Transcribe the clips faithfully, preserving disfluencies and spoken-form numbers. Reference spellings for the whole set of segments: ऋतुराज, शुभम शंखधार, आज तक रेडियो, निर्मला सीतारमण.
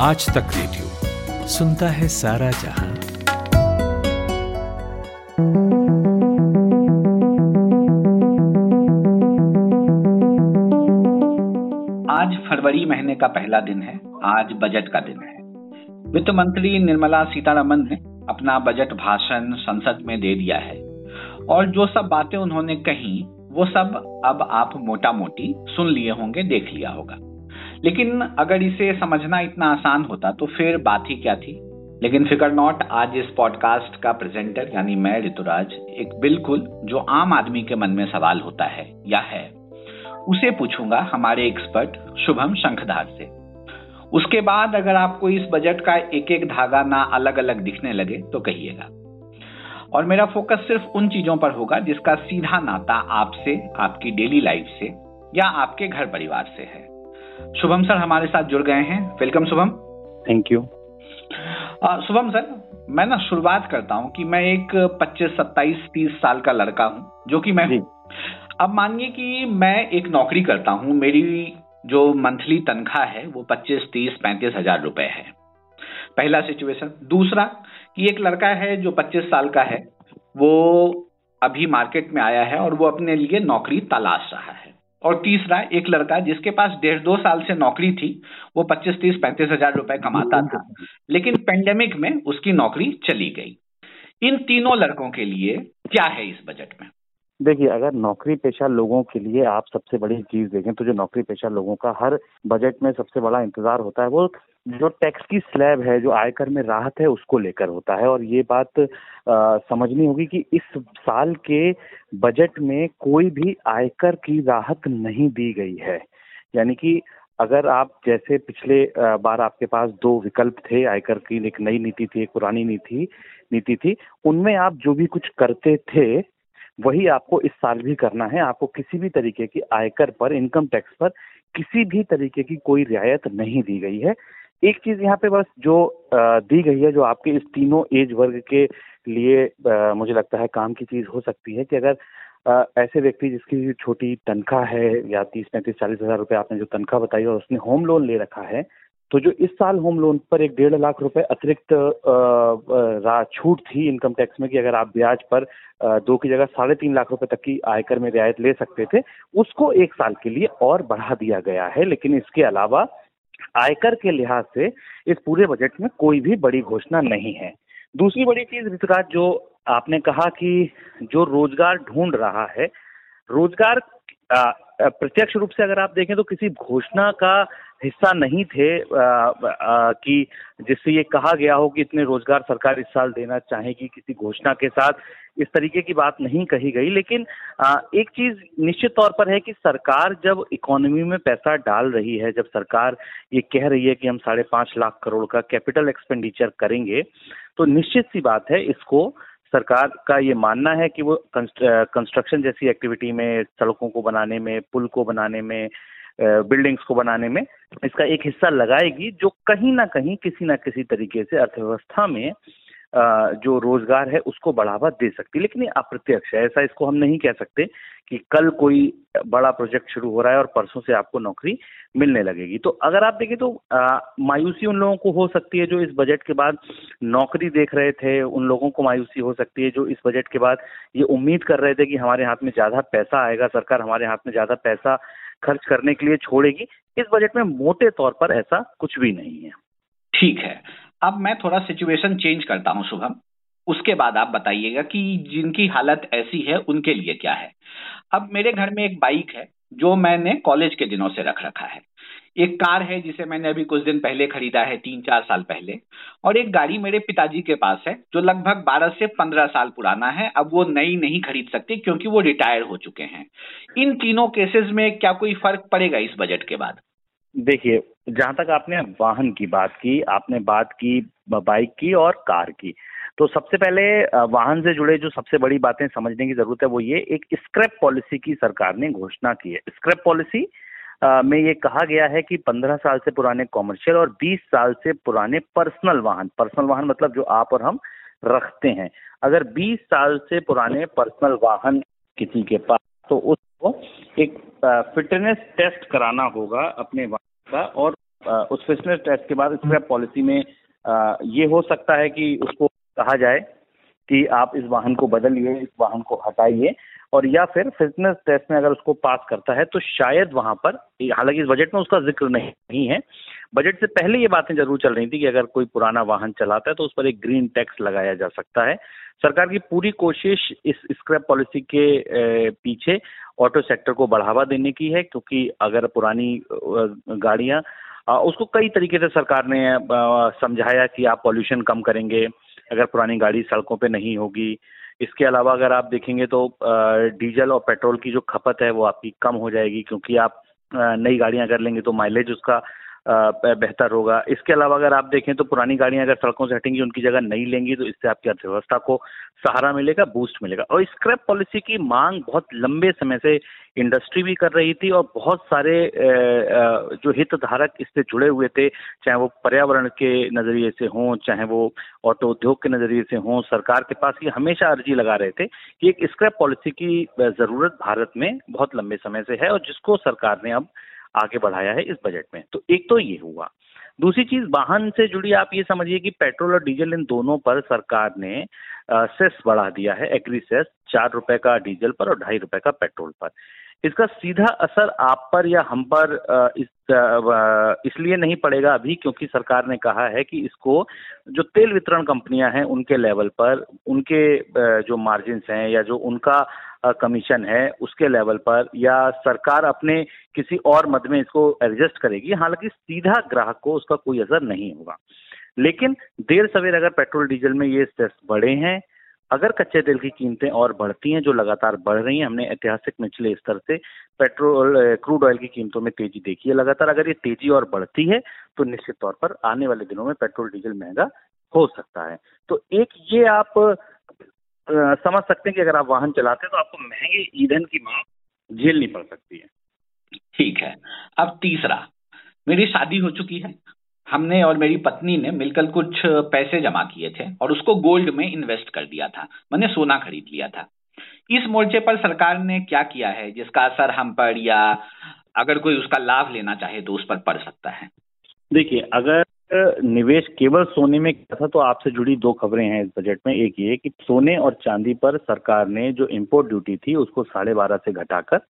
आज तक रेडियो सुनता है सारा जहां। आज फरवरी महीने का पहला दिन है। आज बजट का दिन है। वित्त मंत्री निर्मला सीतारमण ने अपना बजट भाषण संसद में दे दिया है और जो सब बातें उन्होंने कही वो सब अब आप मोटा मोटी सुन लिए होंगे, देख लिया होगा। लेकिन अगर इसे समझना इतना आसान होता तो फिर बात ही क्या थी। लेकिन फिकर नॉट, आज इस पॉडकास्ट का प्रेजेंटर यानी मैं ऋतुराज एक बिल्कुल जो आम आदमी के मन में सवाल होता है या है उसे पूछूंगा हमारे एक्सपर्ट शुभम शंखधार से। उसके बाद अगर आपको इस बजट का एक एक धागा ना अलग अलग दिखने लगे तो कहिएगा। और मेरा फोकस सिर्फ उन चीजों पर होगा जिसका सीधा नाता आपसे, आपकी डेली लाइफ से या आपके घर परिवार से है। शुभम सर हमारे साथ जुड़ गए हैं। Welcome Shubham. Thank you. Shubham sir, मैं ना शुरुआत करता हूँ कि मैं एक पच्चीस, सत्ताईस, तीस साल का लड़का हूँ जो कि मैं हूँ। अब मानिए कि मैं एक नौकरी करता हूँ, मेरी जो मंथली तनख्वाह है वो पच्चीस, तीस, पैंतीस हजार रुपए है। पहला सिचुएशन। दूसरा कि एक लड़का है जो पच्चीस साल का है, वो अभी मार्केट में आया है और वो अपने लिए नौकरी तलाश रहा है। और तीसरा एक लड़का जिसके पास डेढ़ दो साल से नौकरी थी, वो पच्चीस, तीस, पैंतीस हजार रुपए कमाता था, लेकिन पेंडेमिक में उसकी नौकरी चली गई। इन तीनों लड़कों के लिए क्या है इस बजट में? देखिए, अगर नौकरी पेशा लोगों के लिए आप सबसे बड़ी चीज देखें तो जो नौकरी पेशा लोगों का हर बजट में सबसे बड़ा इंतजार होता है वो जो टैक्स की स्लैब है, जो आयकर में राहत है, उसको लेकर होता है। और ये बात आ, समझनी होगी कि इस साल के बजट में कोई भी आयकर की राहत नहीं दी गई है। यानी कि अगर आप जैसे पिछले बार आपके पास दो विकल्प थे आयकर की, एक नई नीति थी, एक पुरानी नीति नीति थी, उनमें आप जो भी कुछ करते थे वही आपको इस साल भी करना है। आपको किसी भी तरीके की आयकर पर, इनकम टैक्स पर किसी भी तरीके की कोई रियायत नहीं दी गई है। एक चीज यहाँ पे बस जो दी गई है, जो आपके इस तीनों एज वर्ग के लिए मुझे लगता है काम की चीज हो सकती है कि अगर ऐसे व्यक्ति जिसकी छोटी तनख्वाह है या तीस पैंतीस चालीस हजार रुपये आपने जो तनख्वाह बताई और उसने होम लोन ले रखा है, तो जो इस साल होम लोन पर एक डेढ़ लाख रुपए अतिरिक्त छूट थी इनकम टैक्स में कि अगर आप ब्याज पर दो की जगह साढ़े तीन लाख रुपए तक की आयकर में रियायत ले सकते थे, उसको एक साल के लिए और बढ़ा दिया गया है। लेकिन इसके अलावा आयकर के लिहाज से इस पूरे बजट में कोई भी बड़ी घोषणा नहीं है। दूसरी बड़ी चीज ऋतुराज, जो आपने कहा कि जो रोजगार ढूंढ रहा है, रोजगार प्रत्यक्ष रूप से अगर आप देखें तो किसी घोषणा का हिस्सा नहीं थे आ, आ, कि जिससे ये कहा गया हो कि इतने रोजगार सरकार इस साल देना चाहेगी, किसी घोषणा के साथ इस तरीके की बात नहीं कही गई। लेकिन आ, एक चीज निश्चित तौर पर है कि सरकार जब इकोनॉमी में पैसा डाल रही है, जब सरकार ये कह रही है कि हम साढ़े पांच लाख करोड़ का कैपिटल एक्सपेंडिचर करेंगे, तो निश्चित सी बात है इसको सरकार का ये मानना है कि वो कंस्ट्रक्शन जैसी एक्टिविटी में, सड़कों को बनाने में, पुल को बनाने में, बिल्डिंग्स को बनाने में इसका एक हिस्सा लगाएगी, जो कहीं ना कहीं किसी ना किसी तरीके से अर्थव्यवस्था में जो रोजगार है उसको बढ़ावा दे सकती है। लेकिन ये अप्रत्यक्ष है, ऐसा इसको हम नहीं कह सकते कि कल कोई बड़ा प्रोजेक्ट शुरू हो रहा है और परसों से आपको नौकरी मिलने लगेगी। तो अगर आप देखें तो आ, मायूसी उन लोगों को हो सकती है जो इस बजट के बाद नौकरी देख रहे थे, उन लोगों को मायूसी हो सकती है जो इस बजट के बाद ये उम्मीद कर रहे थे कि हमारे हाथ में ज़्यादा पैसा आएगा, सरकार हमारे हाथ में ज़्यादा पैसा खर्च करने के लिए छोड़ेगी। इस बजट में मोटे तौर पर ऐसा कुछ भी नहीं है। ठीक है, अब मैं थोड़ा सिचुएशन चेंज करता हूं शुभम, उसके बाद आप बताइएगा कि जिनकी हालत ऐसी है उनके लिए क्या है। अब मेरे घर में एक बाइक है जो मैंने कॉलेज के दिनों से रख रखा है, एक कार है जिसे मैंने अभी कुछ दिन पहले खरीदा है, तीन चार साल पहले, और एक गाड़ी मेरे पिताजी के पास है जो लगभग बारह से पंद्रह साल पुराना है। अब वो नई नहीं खरीद सकते क्योंकि वो रिटायर हो चुके हैं। इन तीनों केसेस में क्या कोई फर्क पड़ेगा इस बजट के बाद? देखिए, जहाँ तक आपने वाहन की बात की, आपने बात की बाइक की और कार की, तो सबसे पहले वाहन से जुड़े जो सबसे बड़ी बातें समझने की जरूरत है वो ये, एक स्क्रैप पॉलिसी की सरकार ने घोषणा की है। स्क्रैप पॉलिसी आ, में ये कहा गया है कि पंद्रह साल से पुराने कॉमर्शियल और बीस साल से पुराने पर्सनल वाहन, पर्सनल वाहन मतलब जो आप और हम रखते हैं, अगर बीस साल से पुराने पर्सनल वाहन किसी के पास, तो उसको एक फिटनेस टेस्ट कराना होगा अपने वाहन का और उस फिटनेस टेस्ट के बाद स्क्रैप पॉलिसी में ये हो सकता है कि उसको कहा जाए कि आप इस वाहन को बदलिए, इस वाहन को हटाइए, और या फिर फिटनेस टेस्ट में अगर उसको पास करता है तो शायद वहां पर, हालांकि इस बजट में उसका जिक्र नहीं है, बजट से पहले ये बातें जरूर चल रही थी कि अगर कोई पुराना वाहन चलाता है तो उस पर एक ग्रीन टैक्स लगाया जा सकता है। सरकार की पूरी कोशिश इस स्क्रैप पॉलिसी के पीछे ऑटो सेक्टर को बढ़ावा देने की है, क्योंकि अगर पुरानी गाड़ियां, उसको कई तरीके से सरकार ने समझाया कि आप पॉल्यूशन कम करेंगे अगर पुरानी गाड़ी सड़कों पे नहीं होगी। इसके अलावा अगर आप देखेंगे तो डीजल और पेट्रोल की जो खपत है वो आपकी कम हो जाएगी, क्योंकि आप नई गाड़ियां कर लेंगे तो माइलेज उसका बेहतर होगा। इसके अलावा अगर आप देखें तो पुरानी गाड़ियां अगर सड़कों से हटेंगी, उनकी जगह नई लेंगी, तो इससे आपकी अर्थव्यवस्था को सहारा मिलेगा, बूस्ट मिलेगा। और स्क्रैप पॉलिसी की मांग बहुत लंबे समय से इंडस्ट्री भी कर रही थी, और बहुत सारे जो हितधारक इससे जुड़े हुए थे, चाहे वो पर्यावरण के नजरिए से हों, चाहे वो ऑटो उद्योग के नजरिए से हों, सरकार के पास ये हमेशा अर्जी लगा रहे थे कि एक स्क्रैप पॉलिसी की जरूरत भारत में बहुत लंबे समय से है, और जिसको सरकार ने अब आगे बढ़ाया है इस बजट में। तो एक तो ये हुआ। दूसरी चीज वाहन से जुड़ी, आप ये समझिए कि पेट्रोल और डीजल, इन दोनों पर सरकार ने आ, सेस बढ़ा दिया है, एग्री सेस, चार रुपए का डीजल पर और ढाई रुपए का पेट्रोल पर। इसका सीधा असर आप पर या हम पर इस इसलिए नहीं पड़ेगा अभी, क्योंकि सरकार ने कहा है कि इसको जो तेल वितरण कंपनियां हैं उनके लेवल पर, उनके जो मार्जिन्स हैं या जो उनका कमीशन है उसके लेवल पर, या सरकार अपने किसी और मद में इसको एडजस्ट करेगी। हालांकि सीधा ग्राहक को उसका कोई असर नहीं होगा, लेकिन देर सवेर अगर पेट्रोल डीजल में ये सेस बढ़े हैं, अगर कच्चे तेल की कीमतें और बढ़ती हैं, जो लगातार बढ़ रही हैं, हमने ऐतिहासिक निचले स्तर से पेट्रोल क्रूड ऑयल की कीमतों में तेजी देखी है लगातार, अगर ये तेजी और बढ़ती है तो निश्चित तौर पर आने वाले दिनों में पेट्रोल डीजल महंगा हो सकता है। तो एक ये आप आ, समझ सकते हैं कि अगर आप वाहन चलाते हैं तो आपको महंगे ईंधन की मांग झेलनी पड़ सकती है। ठीक है। अब तीसरा, मेरी शादी हो चुकी है, हमने और मेरी पत्नी ने मिलकर कुछ पैसे जमा किए थे और उसको गोल्ड में इन्वेस्ट कर दिया था, मैंने सोना खरीद लिया था। इस मोर्चे पर सरकार ने क्या किया है जिसका असर हम पर, या अगर कोई उसका लाभ लेना चाहे तो उस पर पड़ सकता है? देखिए, अगर निवेश केवल सोने में किया था तो आपसे जुड़ी दो खबरें हैं इस बजट में। एक ये कि सोने और चांदी पर सरकार ने जो इम्पोर्ट ड्यूटी थी उसको साढ़े बारह से घटाकर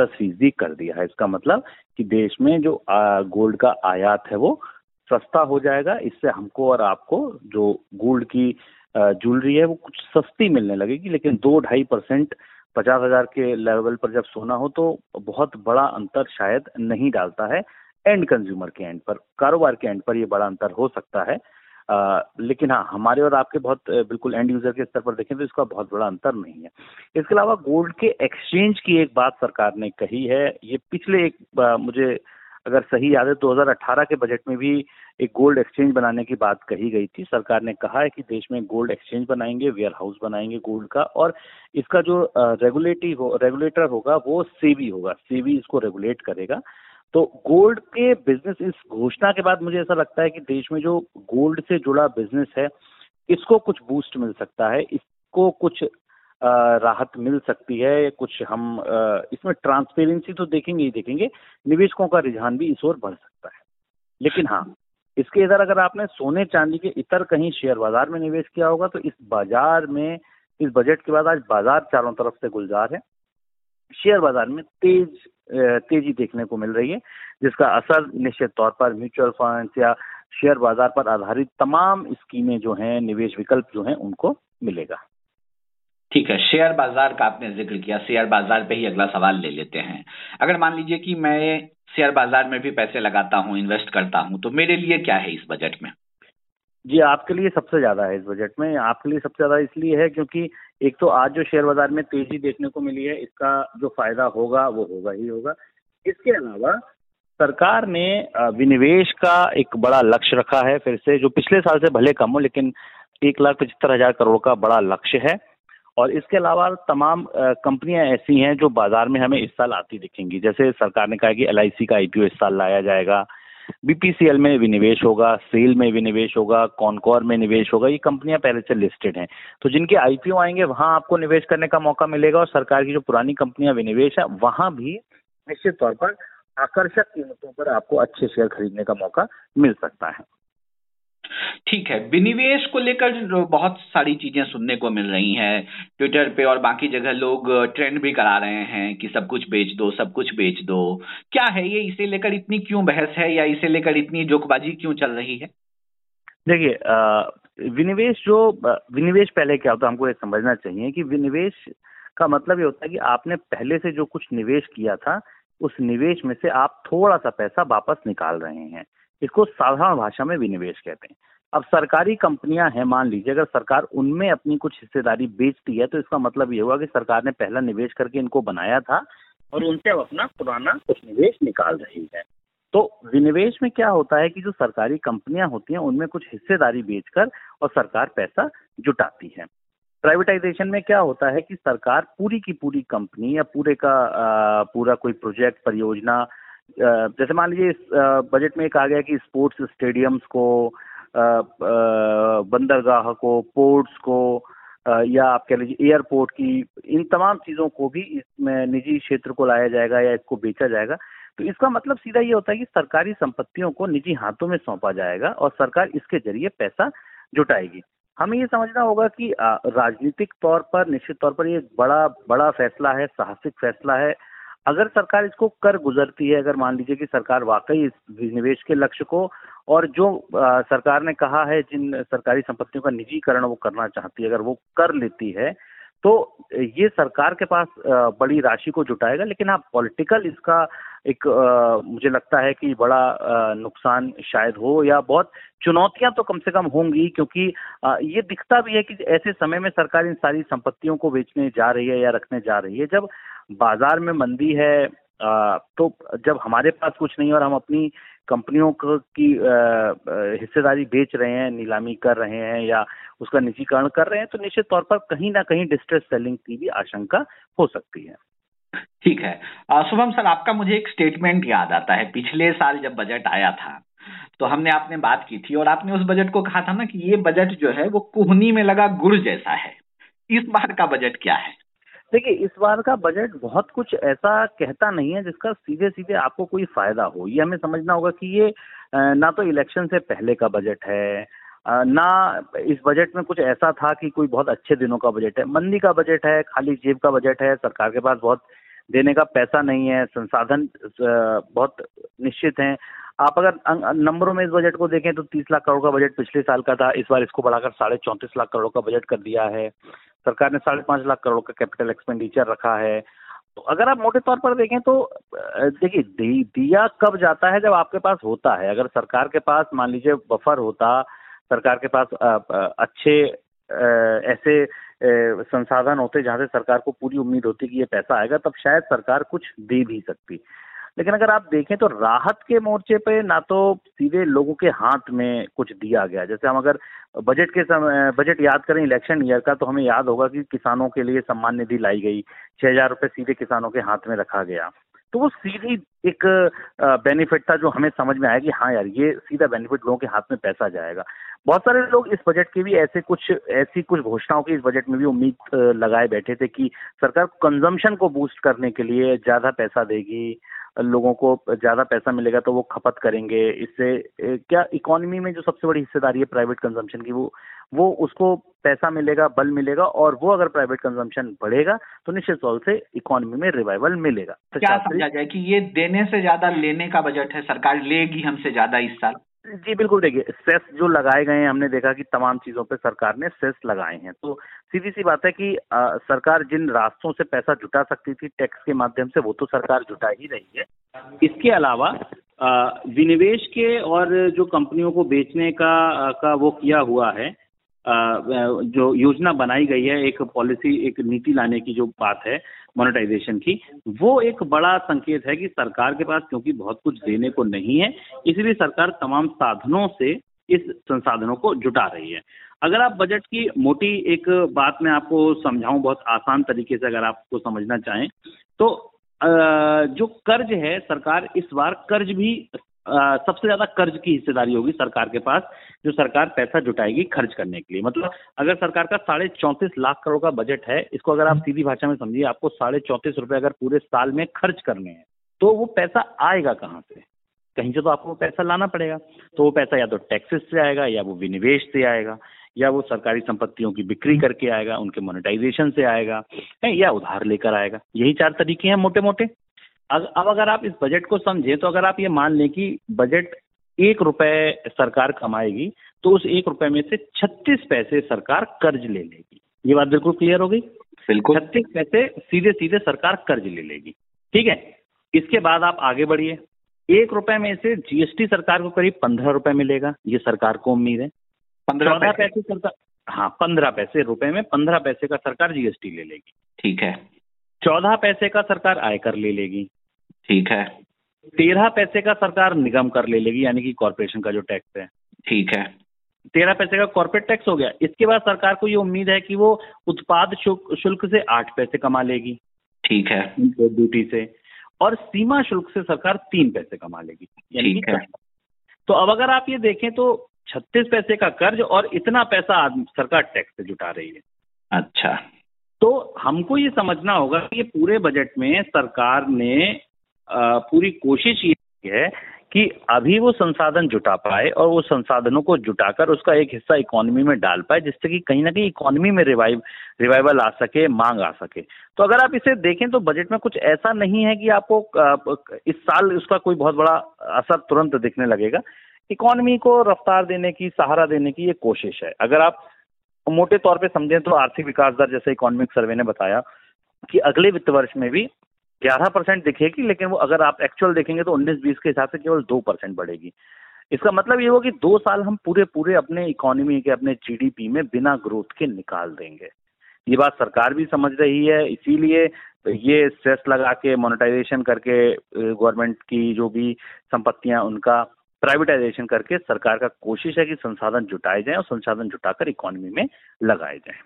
दस फीसदी कर दिया है। इसका मतलब कि देश में जो गोल्ड का आयात है वो सस्ता हो जाएगा। इससे हमको और आपको जो गोल्ड की ज्वेलरी है वो कुछ सस्ती मिलने लगेगी, लेकिन दो ढाई परसेंट पचास हजार के लेवल पर जब सोना हो तो बहुत बड़ा अंतर शायद नहीं डालता है। एंड कंज्यूमर के एंड पर, कारोबार के एंड पर ये बड़ा अंतर हो सकता है, आ, लेकिन हाँ, हमारे और आपके बहुत बिल्कुल एंड यूजर के स्तर पर देखें तो इसका बहुत बड़ा अंतर नहीं है। इसके अलावा गोल्ड के एक्सचेंज की एक बात सरकार ने कही है। ये पिछले एक आ, मुझे अगर सही याद है दो हज़ार अठारह के बजट में भी एक गोल्ड एक्सचेंज बनाने की बात कही गई थी। सरकार ने कहा है कि देश में गोल्ड एक्सचेंज बनाएंगे, वेयर हाउस बनाएंगे गोल्ड का, और इसका जो रेगुलेटरी हो, रेगुलेटर होगा वो सेबी होगा, सेबी इसको रेगुलेट करेगा। तो गोल्ड के बिजनेस, इस घोषणा के बाद मुझे ऐसा लगता है कि देश में जो गोल्ड से जुड़ा बिजनेस है इसको कुछ बूस्ट मिल सकता है, इसको कुछ राहत मिल सकती है। कुछ हम इसमें ट्रांसपेरेंसी तो देखेंगे ही देखेंगे, निवेशकों का रुझान भी इस ओर बढ़ सकता है। लेकिन हाँ, इसके इधर अगर आपने सोने चांदी के इतर कहीं शेयर बाजार में निवेश किया होगा तो इस बाजार में, इस बजट के बाद आज बाजार चारों तरफ से गुलजार है। शेयर बाजार में तेज तेजी देखने को मिल रही है, जिसका असर निश्चित तौर पर म्यूचुअल फंड्स या शेयर बाजार पर आधारित तमाम स्कीमें जो हैं, निवेश विकल्प जो हैं, उनको मिलेगा। ठीक है, शेयर बाजार का आपने जिक्र किया, शेयर बाजार पे ही अगला सवाल ले लेते हैं। अगर मान लीजिए कि मैं शेयर बाजार में भी पैसे लगाता हूँ, इन्वेस्ट करता हूँ, तो मेरे लिए क्या है इस बजट में? जी, आपके लिए सबसे ज्यादा है इस बजट में। आपके लिए सबसे ज्यादा इसलिए है क्योंकि एक तो आज जो शेयर बाजार में तेजी देखने को मिली है, इसका जो फायदा होगा वो होगा ही होगा। इसके अलावा सरकार ने विनिवेश का एक बड़ा लक्ष्य रखा है फिर से, जो पिछले साल से भले कम हो लेकिन एक लाख पचहत्तर हजार करोड़ का बड़ा लक्ष्य है। और इसके अलावा तमाम कंपनियां ऐसी हैं जो बाजार में हमें इस साल आती दिखेंगी। जैसे सरकार ने कहा कि एल आई सी का आई पी ओ इस साल लाया जाएगा, बी पी सी एल में विनिवेश होगा, सेल में विनिवेश होगा, कॉनकॉर में निवेश होगा। ये कंपनियां पहले से लिस्टेड हैं, तो जिनके आई पी ओ आएंगे वहां आपको निवेश करने का मौका मिलेगा। और सरकार की जो पुरानी कंपनियां विनिवेश है वहां भी निश्चित तौर पर आकर्षक कीमतों पर आपको अच्छे शेयर खरीदने का मौका मिल सकता है। ठीक है, विनिवेश को लेकर बहुत सारी चीजें सुनने को मिल रही हैं, ट्विटर पे और बाकी जगह लोग ट्रेंड भी करा रहे हैं कि सब कुछ बेच दो, सब कुछ बेच दो। क्या है ये, इसे लेकर इतनी क्यों बहस है या इसे लेकर इतनी जोखबाजी क्यों चल रही है? देखिए, विनिवेश जो विनिवेश पहले क्या होता है हमको ये समझना चाहिए कि विनिवेश का मतलब ये होता है कि आपने पहले से जो कुछ निवेश किया था उस निवेश में से आप थोड़ा सा पैसा वापस निकाल रहे हैं, इसको साधारण भाषा में विनिवेश कहते हैं। अब सरकारी कंपनियां हैं, मान लीजिए अगर सरकार उनमें अपनी कुछ हिस्सेदारी बेचती है तो इसका मतलब ये हुआ कि सरकार ने पहला निवेश करके इनको बनाया था और उनसे अब अपना पुराना कुछ निवेश निकाल रही है। तो विनिवेश में क्या होता है कि जो सरकारी कंपनियां होती हैं उनमें कुछ हिस्सेदारी बेचकर और सरकार पैसा जुटाती है। प्राइवेटाइजेशन में क्या होता है कि सरकार पूरी की पूरी कंपनी या पूरे का आ, पूरा कोई प्रोजेक्ट, परियोजना, जैसे मान लीजिए बजट में एक आ गया कि स्पोर्ट्स स्टेडियम्स को, बंदरगाह को, पोर्ट्स को, या आप कह लीजिए एयरपोर्ट की, इन तमाम चीज़ों को भी इसमें निजी क्षेत्र को लाया जाएगा या इसको बेचा जाएगा। तो इसका मतलब सीधा ये होता है कि सरकारी संपत्तियों को निजी हाथों में सौंपा जाएगा और सरकार इसके जरिए पैसा जुटाएगी। हमें ये समझना होगा कि राजनीतिक तौर पर, निश्चित तौर पर ये एक बड़ा बड़ा फैसला है, साहसिक फैसला है। अगर सरकार इसको कर गुजरती है, अगर मान लीजिए कि सरकार वाकई इस निवेश के लक्ष्य को और जो आ, सरकार ने कहा है जिन सरकारी संपत्तियों का निजीकरण वो करना चाहती है, अगर वो कर लेती है तो ये सरकार के पास आ, बड़ी राशि को जुटाएगा। लेकिन हाँ, पॉलिटिकल इसका एक आ, मुझे लगता है कि बड़ा आ, नुकसान शायद हो या बहुत चुनौतियां तो कम से कम होंगी, क्योंकि आ, ये दिखता भी है कि ऐसे समय में सरकार इन सारी संपत्तियों को बेचने जा रही है या रखने जा रही है। जब बाजार में मंदी है आ, तो जब हमारे पास कुछ नहीं और हम अपनी कंपनियों की हिस्सेदारी बेच रहे हैं, नीलामी कर रहे हैं या उसका निजीकरण कर रहे हैं, तो निश्चित तौर पर कहीं ना कहीं डिस्ट्रेस सेलिंग की भी आशंका हो सकती है। ठीक है, शुभम सर, आपका मुझे एक स्टेटमेंट याद आता है। पिछले साल जब बजट आया था तो हमने आपने बात की थी और आपने उस बजट को कहा था ना कि ये बजट जो है वो कुहनी में लगा गुड़ जैसा है। इस बार का बजट क्या है? देखिए, इस बार का बजट बहुत कुछ ऐसा कहता नहीं है जिसका सीधे सीधे आपको कोई फायदा हो। ये हमें समझना होगा कि ये ना तो इलेक्शन से पहले का बजट है, ना इस बजट में कुछ ऐसा था कि कोई बहुत अच्छे दिनों का बजट है। मंदी का बजट है, खाली जेब का बजट है, सरकार के पास बहुत देने का पैसा नहीं है, संसाधन बहुत निश्चित हैं। आप अगर नंबरों में इस बजट को देखें तो तीस लाख करोड़ का बजट पिछले साल का था, इस बार इसको बढ़ाकर साढ़े चौंतीस लाख करोड़ का बजट कर दिया है। सरकार ने साढ़े पाँच लाख करोड़ का कैपिटल एक्सपेंडिचर रखा है। तो अगर आप मोटे तौर पर देखें तो देखिए, दिया कब जाता है? जब आपके पास होता है। अगर सरकार के पास मान लीजिए बफर होता, सरकार के पास अच्छे ऐसे संसाधन होते जहाँ से सरकार को पूरी उम्मीद होती कि ये पैसा आएगा, तब शायद सरकार कुछ दे भी सकती। लेकिन अगर आप देखें तो राहत के मोर्चे पे ना तो सीधे लोगों के हाथ में कुछ दिया गया। जैसे हम अगर बजट के समय बजट याद करें इलेक्शन ईयर का, तो हमें याद होगा कि किसानों के लिए सम्मान निधि लाई गई, छह हजार रुपये सीधे किसानों के हाथ में रखा गया। तो वो सीधी एक बेनिफिट था जो हमें समझ में आया कि हाँ यार, ये सीधा बेनिफिट लोगों के हाथ में पैसा जाएगा। बहुत सारे लोग इस बजट की भी ऐसे कुछ ऐसी कुछ घोषणाओं की इस बजट में भी उम्मीद लगाए बैठे थे कि सरकार कंजम्पशन को बूस्ट करने के लिए ज़्यादा पैसा देगी, लोगों को ज़्यादा पैसा मिलेगा तो वो खपत करेंगे, इससे क्या इकोनॉमी में जो सबसे बड़ी हिस्सेदारी है प्राइवेट कंजम्पशन की, वो वो उसको पैसा मिलेगा, बल मिलेगा, और वो अगर प्राइवेट कंजम्पशन बढ़ेगा तो निश्चित तौर से इकोनॉमी में रिवाइवल मिलेगा। तो क्या समझा जाए कि ये देने से ज़्यादा लेने का बजट है, सरकार लेगी हमसे ज़्यादा इस साल? जी बिल्कुल, देखिए सेस जो लगाए गए हैं, हमने देखा कि तमाम चीज़ों पे सरकार ने सेस लगाए हैं। तो सीधी सी बात है कि आ, सरकार जिन रास्तों से पैसा जुटा सकती थी टैक्स के माध्यम से, वो तो सरकार जुटा ही रही है। इसके अलावा विनिवेश के और जो कंपनियों को बेचने का आ, का वो किया हुआ है, आ, जो योजना बनाई गई है, एक पॉलिसी, एक नीति लाने की जो बात है मोनेटाइजेशन की, वो एक बड़ा संकेत है कि सरकार के पास क्योंकि बहुत कुछ देने को नहीं है, इसलिए सरकार तमाम साधनों से इस संसाधनों को जुटा रही है। अगर आप बजट की मोटी एक बात मैं आपको समझाऊं, बहुत आसान तरीके से अगर आपको समझना चाहें तो आ, जो कर्ज है, सरकार इस बार कर्ज भी आ, सबसे ज़्यादा कर्ज की हिस्सेदारी होगी सरकार के पास, जो सरकार पैसा जुटाएगी खर्च करने के लिए। मतलब अगर सरकार का साढ़े चौंतीस लाख करोड़ का बजट है, इसको अगर आप सीधी भाषा में समझिए, आपको साढ़े चौंतीस रुपये अगर पूरे साल में खर्च करने हैं तो वो पैसा आएगा कहाँ से? कहीं से तो आपको पैसा लाना पड़ेगा। तो वो पैसा या तो टैक्सेस से आएगा, या वो विनिवेश से आएगा, या वो सरकारी संपत्तियों की बिक्री करके आएगा, उनके मोनेटाइजेशन से आएगा, या उधार लेकर आएगा। यही चार तरीके हैं मोटे मोटे। अब अगर आप इस बजट को समझें तो अगर आप ये मान लें कि बजट एक रुपये सरकार कमाएगी तो उस एक रुपये में से छत्तीस पैसे सरकार कर्ज ले लेगी। ये बात बिल्कुल क्लियर हो गई? बिल्कुल। छत्तीस पैसे सीधे सीधे सरकार कर्ज ले लेगी। ठीक है, इसके बाद आप आगे बढ़िए। एक रुपए में से जीएसटी सरकार को करीब पंद्रह रुपए मिलेगा, ये सरकार को उम्मीद है। पंद्रह पैसे सरकार, हाँ पंद्रह पैसे रुपए में पंद्रह पैसे का सरकार जीएसटी ले लेगी। ठीक है। चौदह पैसे का सरकार आयकर ले लेगी। ठीक है। तेरह पैसे का सरकार निगम कर ले लेगी, यानी कि कॉर्पोरेशन का जो टैक्स है। ठीक है। तेरह पैसे का कॉर्पोरेट टैक्स हो गया। इसके बाद सरकार को ये उम्मीद है कि वो उत्पाद शुल्क से आठ पैसे कमा लेगी। ठीक है। ड्यूटी से और सीमा शुल्क से सरकार तीन पैसे कमा लेगी। ठीक है। तो अब अगर आप ये देखें तो छत्तीस पैसे का कर्ज और इतना पैसा सरकार टैक्स से जुटा रही है। अच्छा, तो हमको ये समझना होगा कि ये पूरे बजट में सरकार ने आ, पूरी कोशिश ये की है कि अभी वो संसाधन जुटा पाए और वो संसाधनों को जुटाकर उसका एक हिस्सा इकोनॉमी में डाल पाए, जिससे कि कहीं ना कहीं इकोनॉमी में रिवाइव रिवाइवल आ सके, मांग आ सके। तो अगर आप इसे देखें तो बजट में कुछ ऐसा नहीं है कि आपको इस साल उसका कोई बहुत बड़ा असर तुरंत दिखने लगेगा। इकोनॉमी को रफ्तार देने की, सहारा देने की ये कोशिश है। अगर आप मोटे तौर पर समझें तो आर्थिक विकास दर, जैसे इकोनॉमिक सर्वे ने बताया कि अगले वित्त वर्ष में भी ग्यारह परसेंट दिखेगी, लेकिन वो अगर आप एक्चुअल देखेंगे तो उन्नीस बीस के हिसाब से केवल दो परसेंट बढ़ेगी। इसका मतलब ये होगा कि दो साल हम पूरे पूरे अपने इकोनॉमी के, अपने जीडीपी में बिना ग्रोथ के निकाल देंगे। ये बात सरकार भी समझ रही है, इसीलिए ये स्ट्रेस लगा के, मोनेटाइजेशन करके, गवर्नमेंट की जो भी संपत्तियां उनका प्राइवेटाइजेशन करके सरकार का कोशिश है कि संसाधन जुटाए जाएं और संसाधन जुटाकर इकोनॉमी में लगाए जाएं।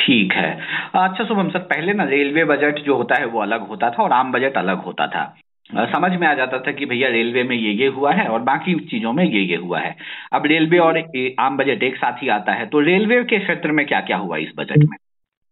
ठीक है। अच्छा शुभम सर, पहले ना रेलवे बजट जो होता है वो अलग होता था और आम बजट अलग होता था। समझ में आ जाता था कि भैया रेलवे में ये ये हुआ है और बाकी चीजों में ये ये हुआ है। अब रेलवे और आम बजट एक साथ ही आता है, तो रेलवे के क्षेत्र में क्या क्या हुआ इस बजट में?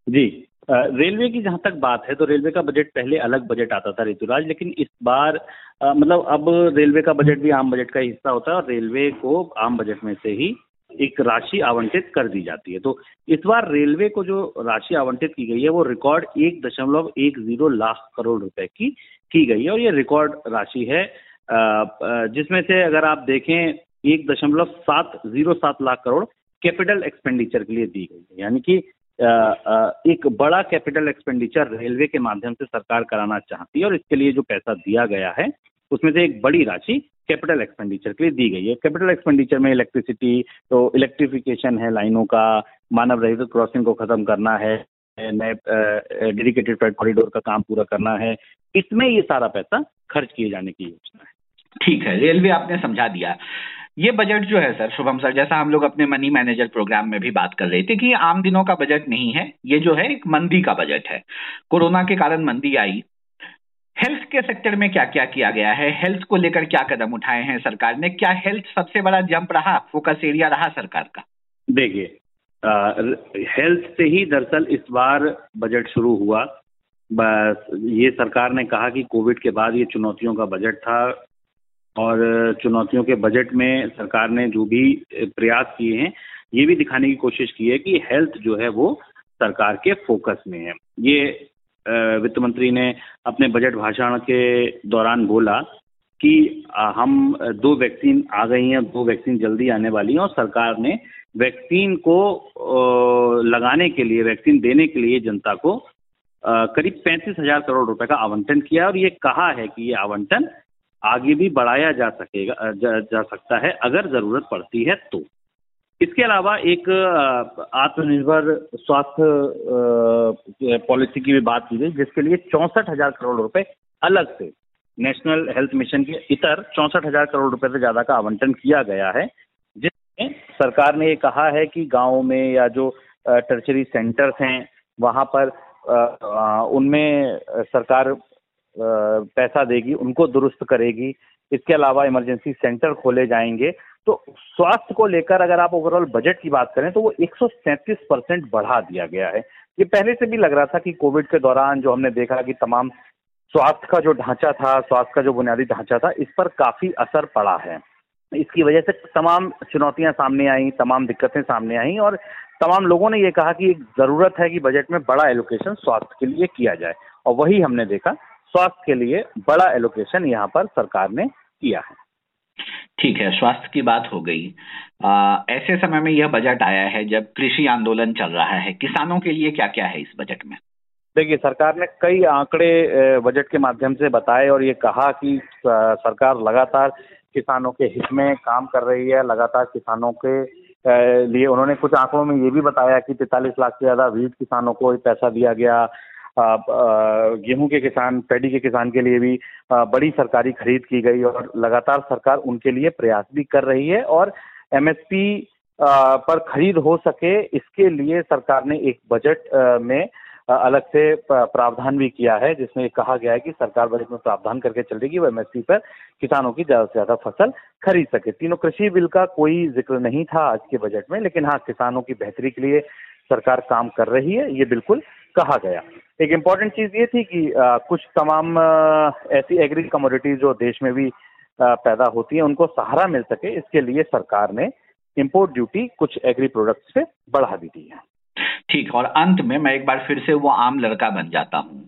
जी, रेलवे की जहाँ तक बात है तो रेलवे का बजट पहले अलग बजट आता था ऋतुराज, लेकिन इस बार आ, मतलब अब रेलवे का बजट भी आम बजट का हिस्सा होता है और रेलवे को आम बजट में से ही एक राशि आवंटित कर दी जाती है। तो इस बार रेलवे को जो राशि आवंटित की गई है वो रिकॉर्ड एक दशमलव एक जीरो लाख करोड़ रुपए की की गई है और ये रिकॉर्ड राशि है, जिसमें से अगर आप देखें एक दशमलव सात जीरो सात लाख करोड़ कैपिटल एक्सपेंडिचर के लिए दी गई है। यानी कि एक बड़ा कैपिटल एक्सपेंडिचर रेलवे के माध्यम से सरकार कराना चाहती है और इसके लिए जो पैसा दिया गया है उसमें से एक बड़ी राशि कैपिटल एक्सपेंडिचर के लिए दी गई है। कैपिटल एक्सपेंडिचर में इलेक्ट्रिसिटी, तो इलेक्ट्रिफिकेशन है लाइनों का, मानव रहित क्रॉसिंग को खत्म करना है, नए डेडिकेटेड फ्लाइट कॉरिडोर का काम पूरा करना है, इसमें ये सारा पैसा खर्च किए जाने की योजना है। ठीक है, रेलवे आपने समझा दिया। ये बजट जो है सर, शुभम सर, जैसा हम लोग अपने मनी मैनेजर प्रोग्राम में भी बात कर रहे थे कि आम दिनों का बजट नहीं है, ये जो है एक मंदी का बजट है। कोरोना के कारण मंदी आई। हेल्थ के सेक्टर में क्या क्या किया गया है, हेल्थ को लेकर क्या कदम उठाए हैं सरकार ने, क्या हेल्थ सबसे बड़ा जंप रहा, फोकस एरिया रहा सरकार का? देखिए, हेल्थ से ही दरअसल इस बार बजट शुरू हुआ। बस ये सरकार ने कहा कि कोविड के बाद ये चुनौतियों का बजट था और चुनौतियों के बजट में सरकार ने जो भी प्रयास किए हैं ये भी दिखाने की कोशिश की है कि हेल्थ जो है वो सरकार के फोकस में है। ये वित्त मंत्री ने अपने बजट भाषण के दौरान बोला कि हम दो वैक्सीन आ गई हैं, दो वैक्सीन जल्दी आने वाली हैं और सरकार ने वैक्सीन को लगाने के लिए, वैक्सीन देने के लिए जनता को करीब पैंतीस हजार करोड़ रुपए का आवंटन किया और ये कहा है कि ये आवंटन आगे भी बढ़ाया जा सकेगा जा, जा सकता है अगर जरूरत पड़ती है तो। इसके अलावा एक आत्मनिर्भर स्वास्थ्य पॉलिसी की भी बात की गई, जिसके लिए चौंसठ हजार करोड़ रुपए अलग से नेशनल हेल्थ मिशन के इतर चौंसठ हजार करोड़ रुपए से ज्यादा का आवंटन किया गया है, जिसमें सरकार ने ये कहा है कि गाँव में या जो टर्शरी सेंटर्स हैं वहाँ पर उनमें सरकार पैसा देगी, उनको दुरुस्त करेगी। इसके अलावा इमरजेंसी सेंटर खोले जाएंगे। तो स्वास्थ्य को लेकर अगर आप ओवरऑल बजट की बात करें तो वो एक सौ सैंतीस परसेंट बढ़ा दिया गया है। ये पहले से भी लग रहा था कि कोविड के दौरान जो हमने देखा कि तमाम स्वास्थ्य का जो ढांचा था, स्वास्थ्य का जो बुनियादी ढांचा था, इस पर काफी असर पड़ा है। इसकी वजह से तमाम चुनौतियां सामने आई, तमाम दिक्कतें सामने आई और तमाम लोगों ने ये कहा कि एक जरूरत है कि बजट में बड़ा एलोकेशन स्वास्थ्य के लिए किया जाए, और वही हमने देखा। स्वास्थ्य के लिए बड़ा एलोकेशन यहाँ पर सरकार ने किया है। ठीक है, स्वास्थ्य की बात हो गई। आ, ऐसे समय में यह बजट आया है जब कृषि आंदोलन चल रहा है। किसानों के लिए क्या क्या है इस बजट में? देखिए, सरकार ने कई आंकड़े बजट के माध्यम से बताए और ये कहा कि सरकार लगातार किसानों के हित में काम कर रही है। लगातार किसानों के लिए उन्होंने कुछ आंकड़ों में ये भी बताया कि तैंतालीस लाख से ज़्यादा वीट किसानों को पैसा दिया गया। गेहूं के किसान, पैडी के किसान के लिए भी बड़ी सरकारी खरीद की गई और लगातार सरकार उनके लिए प्रयास भी कर रही है। और एमएसपी पर खरीद हो सके, इसके लिए सरकार ने एक बजट में अलग से प्रावधान भी किया है, जिसमें कहा गया है कि सरकार बजट में प्रावधान करके चलेगी वो एमएसपी पर किसानों की ज्यादा से ज्यादा फसल खरीद सके। तीनों कृषि बिल का कोई जिक्र नहीं था आज के बजट में, लेकिन हाँ, किसानों की बेहतरी के लिए सरकार काम कर रही है, ये बिल्कुल कहा गया। एक इम्पॉर्टेंट चीज ये थी कि आ, कुछ तमाम आ, ऐसी एग्री कमोडिटीज जो देश में भी आ, पैदा होती है, उनको सहारा मिल सके, इसके लिए सरकार ने इम्पोर्ट ड्यूटी कुछ एग्री प्रोडक्ट्स पे बढ़ा भी दी है। ठीक, और अंत में मैं एक बार फिर से वो आम लड़का बन जाता हूँ।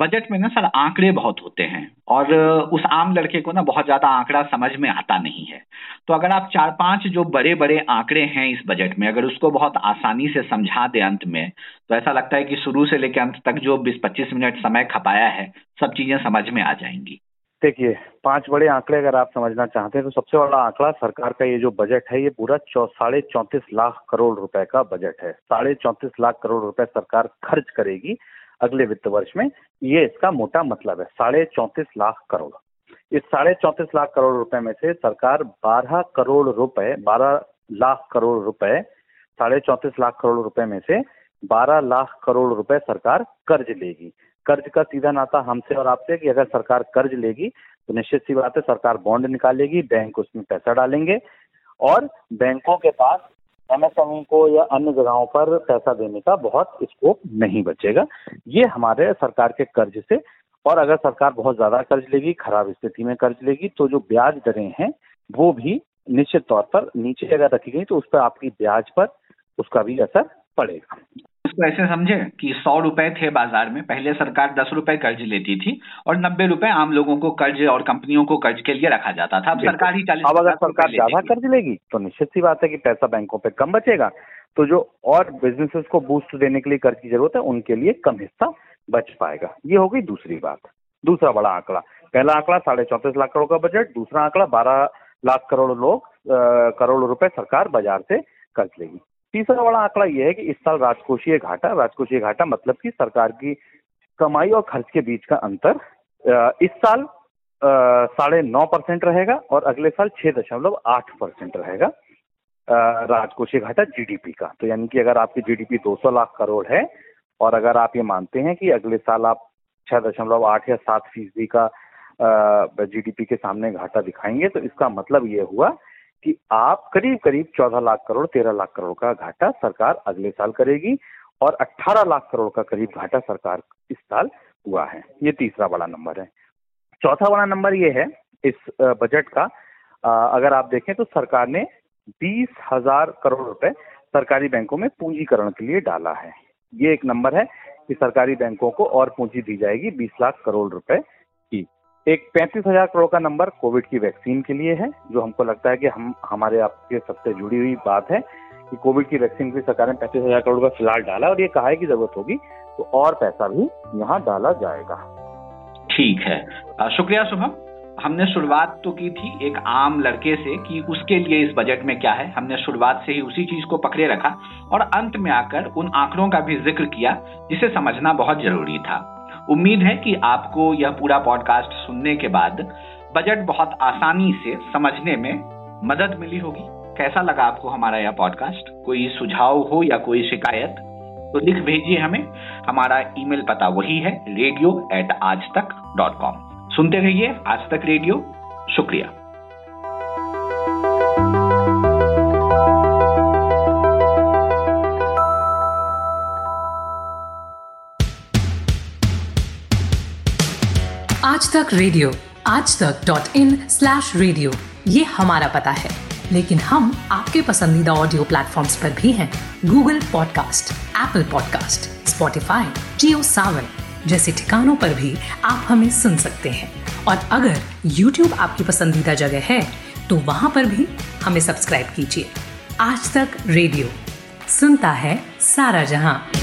बजट में ना सर आंकड़े बहुत होते हैं और उस आम लड़के को ना बहुत ज्यादा आंकड़ा समझ में आता नहीं है। तो अगर आप चार पांच जो बड़े बड़े आंकड़े हैं इस बजट में, अगर उसको बहुत आसानी से समझा दे अंत में, तो ऐसा लगता है कि शुरू से लेकर अंत तक जो बीस पच्चीस मिनट समय खपाया है, सब चीजें समझ में आ जाएंगी। देखिए, पांच बड़े आंकड़े अगर आप समझना चाहते हैं तो सबसे बड़ा आंकड़ा सरकार का ये जो बजट है, ये पूरा साढ़े चौंतीस लाख करोड़ रुपए का बजट है। साढ़े चौंतीस लाख करोड़ रुपए सरकार खर्च करेगी अगले वित्त वर्ष में, ये इसका मोटा मतलब है। साढ़े चौंतीस लाख करोड़ इस साढ़े चौंतीस लाख करोड़ रुपए में से सरकार बारह करोड़ रुपए बारह लाख करोड़ रुपए साढ़े चौंतीस लाख करोड़ रुपए में से बारह लाख करोड़ रुपए सरकार कर्ज लेगी। कर्ज का सीधा नाता हमसे और आपसे कि अगर सरकार कर्ज लेगी तो निश्चित सी बात है सरकार बॉन्ड निकालेगी, बैंक उसमें पैसा डालेंगे और बैंकों के पास एमएसएमई को या अन्य जगहों पर पैसा देने का बहुत स्कोप नहीं बचेगा। ये हमारे सरकार के कर्ज से, और अगर सरकार बहुत ज्यादा कर्ज लेगी, खराब स्थिति में कर्ज लेगी, तो जो ब्याज दरें हैं वो भी निश्चित तौर पर नीचे अगर रखी गई तो उस पर आपकी ब्याज पर उसका भी असर पड़ेगा। इसको ऐसे समझे कि सौ रुपए थे बाजार में, पहले सरकार दस रुपए कर्ज लेती थी और नब्बे रुपए आम लोगों को कर्ज और कंपनियों को कर्ज के लिए रखा जाता था। अब सरकार ही चालीस, अब अगर सरकार ज्यादा कर्ज लेगी तो निश्चित सी बात है कि पैसा बैंकों पे कम बचेगा, तो जो और बिजनेसेस को बूस्ट देने के लिए कर्ज की जरूरत है उनके लिए कम हिस्सा बच पाएगा। ये हो गई दूसरी बात, दूसरा बड़ा आंकड़ा। पहला आंकड़ा साढ़े चौंतीस लाख करोड़ का बजट, दूसरा आंकड़ा बारह लाख करोड़ लोग करोड़ रुपए सरकार बाजार से कर्ज लेगी। तीसरा बड़ा आंकड़ा यह है कि इस साल राजकोषीय घाटा, राजकोषीय घाटा मतलब कि सरकार की कमाई और खर्च के बीच का अंतर इस साल साढ़े नौ परसेंट रहेगा और अगले साल छह दशमलव आठ परसेंट रहेगा राजकोषीय घाटा जीडीपी का। तो यानी कि अगर आपकी जीडीपी दो सौ लाख करोड़ है और अगर आप ये मानते हैं कि अगले साल आप छह दशमलव आठ या सात फीसदी का जीडीपी के सामने घाटा दिखाएंगे, तो इसका मतलब ये हुआ कि आप करीब करीब चौदह लाख करोड़ तेरह लाख करोड़ का घाटा सरकार अगले साल करेगी और अठारह लाख करोड़ का करीब घाटा सरकार इस साल हुआ है। ये तीसरा बड़ा नंबर है। चौथा बड़ा नंबर ये है इस बजट का, अगर आप देखें तो सरकार ने बीस हजार करोड़ रुपए सरकारी बैंकों में पूंजीकरण के लिए डाला है। ये एक नंबर है कि सरकारी बैंकों को और पूंजी दी जाएगी बीस लाख करोड़ रुपए की। एक पैंतीस हजार करोड़ का नंबर कोविड की वैक्सीन के लिए है, जो हमको लगता है कि हम हमारे आपके सबसे जुड़ी हुई बात है कि कोविड की वैक्सीन के लिए सरकार ने पैंतीस हजार करोड़ का फिलहाल डाला और ये कहा है कि जरूरत होगी तो और पैसा भी यहाँ डाला जाएगा। ठीक है, शुक्रिया शुभम। हमने शुरुआत तो की थी एक आम लड़के से कि उसके लिए इस बजट में क्या है, हमने शुरुआत से ही उसी चीज को पकड़े रखा और अंत में आकर उन आंकड़ों का भी जिक्र किया जिसे समझना बहुत जरूरी था। उम्मीद है कि आपको यह पूरा पॉडकास्ट सुनने के बाद बजट बहुत आसानी से समझने में मदद मिली होगी। कैसा लगा आपको हमारा यह पॉडकास्ट? कोई सुझाव हो या कोई शिकायत तो लिख भेजिए हमें। हमारा ईमेल पता वही है रेडियो एट आज तक डॉट कॉम। सुनते रहिए आज तक रेडियो। शुक्रिया। तक रेडियो आज तक डॉट इन स्लैश रेडियो ये हमारा पता है, लेकिन हम आपके पसंदीदा ऑडियो प्लेटफॉर्म्स पर भी हैं। Google podcast, Apple podcast, Spotify, Jio Saavn जैसे ठिकानों पर भी आप हमें सुन सकते हैं। और अगर यूट्यूब आपकी पसंदीदा जगह है तो वहाँ पर भी हमें सब्सक्राइब कीजिए। आज तक रेडियो सुनता है सारा जहां।